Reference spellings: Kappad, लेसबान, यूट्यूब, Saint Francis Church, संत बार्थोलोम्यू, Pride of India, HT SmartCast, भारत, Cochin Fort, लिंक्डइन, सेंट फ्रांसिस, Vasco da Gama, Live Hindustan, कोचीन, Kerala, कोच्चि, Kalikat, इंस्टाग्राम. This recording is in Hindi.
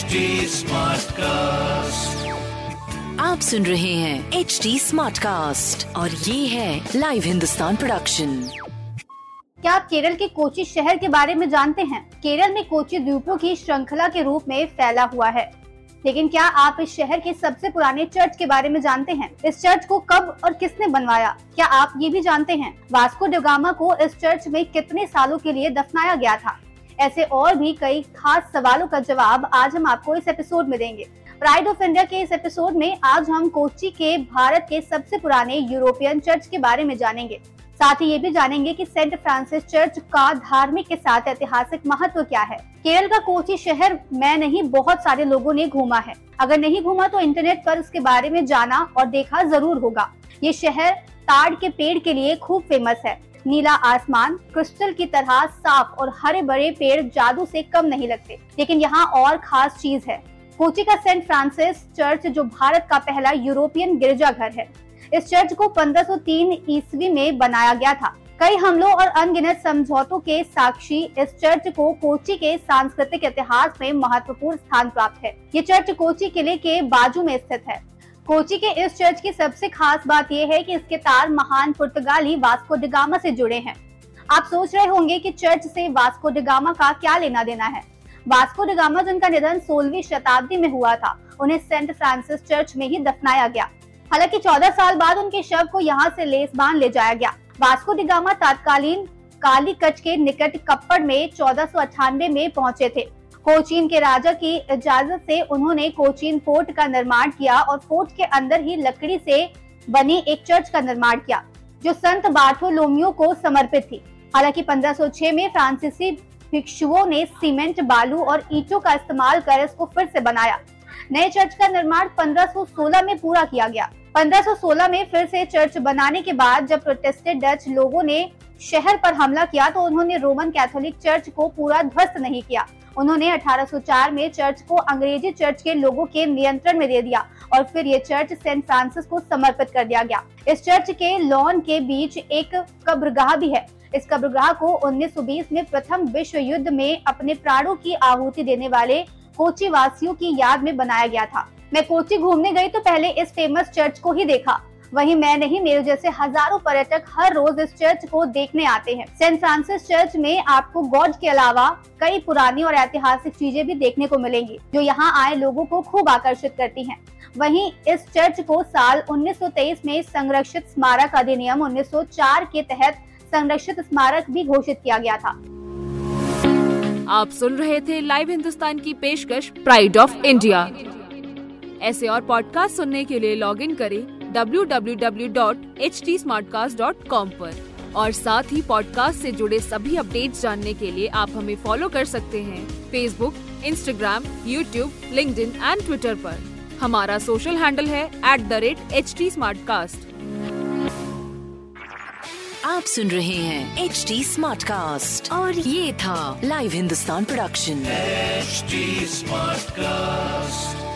HD SmartCast। आप सुन रहे हैं HD SmartCast और ये है लाइव हिंदुस्तान प्रोडक्शन। क्या आप केरल के कोच्चि शहर के बारे में जानते हैं? केरल में कोच्चि द्वीपों की श्रृंखला के रूप में फैला हुआ है, लेकिन क्या आप इस शहर के सबसे पुराने चर्च के बारे में जानते हैं? इस चर्च को कब और किसने बनवाया? क्या आप ये भी जानते हैं वास्को डी गामा को इस चर्च में कितने सालों के लिए दफनाया गया था? ऐसे और भी कई खास सवालों का जवाब आज हम आपको इस एपिसोड में देंगे। प्राइड ऑफ इंडिया के इस एपिसोड में आज हम कोच्चि के भारत के सबसे पुराने यूरोपियन चर्च के बारे में जानेंगे। साथ ही ये भी जानेंगे कि सेंट फ्रांसिस चर्च का धार्मिक के साथ ऐतिहासिक महत्व क्या है। केरल का कोच्चि शहर मैं नहीं बहुत सारे लोगों ने घूमा है, अगर नहीं घूमा तो इंटरनेट पर उसके बारे में जाना और देखा जरूर होगा। ये शहर ताड़ के पेड़ के लिए खूब फेमस है। नीला आसमान, क्रिस्टल की तरह साफ और हरे भरे पेड़ जादू से कम नहीं लगते। लेकिन यहाँ और खास चीज है, कोच्चि का सेंट फ्रांसिस चर्च जो भारत का पहला यूरोपियन गिरजाघर है। इस चर्च को 1503 ईस्वी में बनाया गया था। कई हमलों और अनगिनत समझौतों के साक्षी इस चर्च को कोच्चि के सांस्कृतिक इतिहास में महत्वपूर्ण स्थान प्राप्त है। ये चर्च कोच्चि किले के बाजू में स्थित है। कोच्चि के इस चर्च की सबसे खास बात यह है कि इसके तार महान पुर्तगाली वास्को डी गामा से जुड़े हैं। आप सोच रहे होंगे कि चर्च से वास्को डी गामा का क्या लेना देना है। वास्को डी गामा जिनका निधन 16वीं शताब्दी में हुआ था, उन्हें सेंट फ्रांसिस चर्च में ही दफनाया गया। हालांकि 14 साल बाद उनके शव को यहाँ से लेसबान ले जाया गया। वास्को डी गामा तत्कालीन कालीकट के निकट कप्पड़ में 1498 में पहुंचे थे। कोचीन के राजा की इजाजत से उन्होंने कोचीन फोर्ट का निर्माण किया और फोर्ट के अंदर ही लकड़ी से बनी एक चर्च का निर्माण किया जो संत बार्थोलोम्यू को समर्पित थी। हालांकि 1506 में फ्रांसीसी भिक्षुओं ने सीमेंट, बालू और ईंटों का इस्तेमाल कर इसको फिर से बनाया। नए चर्च का निर्माण 1516 में पूरा किया गया। 1516 में फिर से चर्च बनाने के बाद जब प्रोटेस्टेंट डच लोगों ने शहर पर हमला किया तो उन्होंने रोमन कैथोलिक चर्च को पूरा ध्वस्त नहीं किया। उन्होंने 1804 में चर्च को अंग्रेजी चर्च के लोगों के नियंत्रण में दे दिया और फिर ये चर्च सेंट फ्रांसिस को समर्पित कर दिया गया। इस चर्च के लॉन के बीच एक कब्रगाह भी है। इस कब्रगाह को 1920 में प्रथम विश्व युद्ध में अपने प्राणों की आहुति देने वाले कोच्चि वासियों की याद में बनाया गया था। मैं कोच्चि घूमने गई तो पहले इस फेमस चर्च को ही देखा। वहीं मैं नहीं, मेरे जैसे हजारों पर्यटक हर रोज इस चर्च को देखने आते हैं। सेंट फ्रांसिस चर्च में आपको गॉड के अलावा कई पुरानी और ऐतिहासिक चीजें भी देखने को मिलेंगी जो यहाँ आए लोगों को खूब आकर्षित करती हैं। वहीं इस चर्च को साल 1923 में संरक्षित स्मारक अधिनियम 1904 के तहत संरक्षित स्मारक भी घोषित किया गया था। आप सुन रहे थे लाइव हिंदुस्तान की पेशकश प्राइड ऑफ इंडिया। ऐसे और पॉडकास्ट सुनने के लिए लॉग इन करें www.htsmartcast.com पर और साथ ही पॉडकास्ट से जुड़े सभी अपडेट्स जानने के लिए आप हमें फॉलो कर सकते हैं Facebook, इंस्टाग्राम, यूट्यूब, लिंक्डइन and Twitter पर। हमारा सोशल हैंडल है @HTSmartcast। आप सुन रहे हैं HT SmartCast और ये था live Hindustan production HT SmartCast।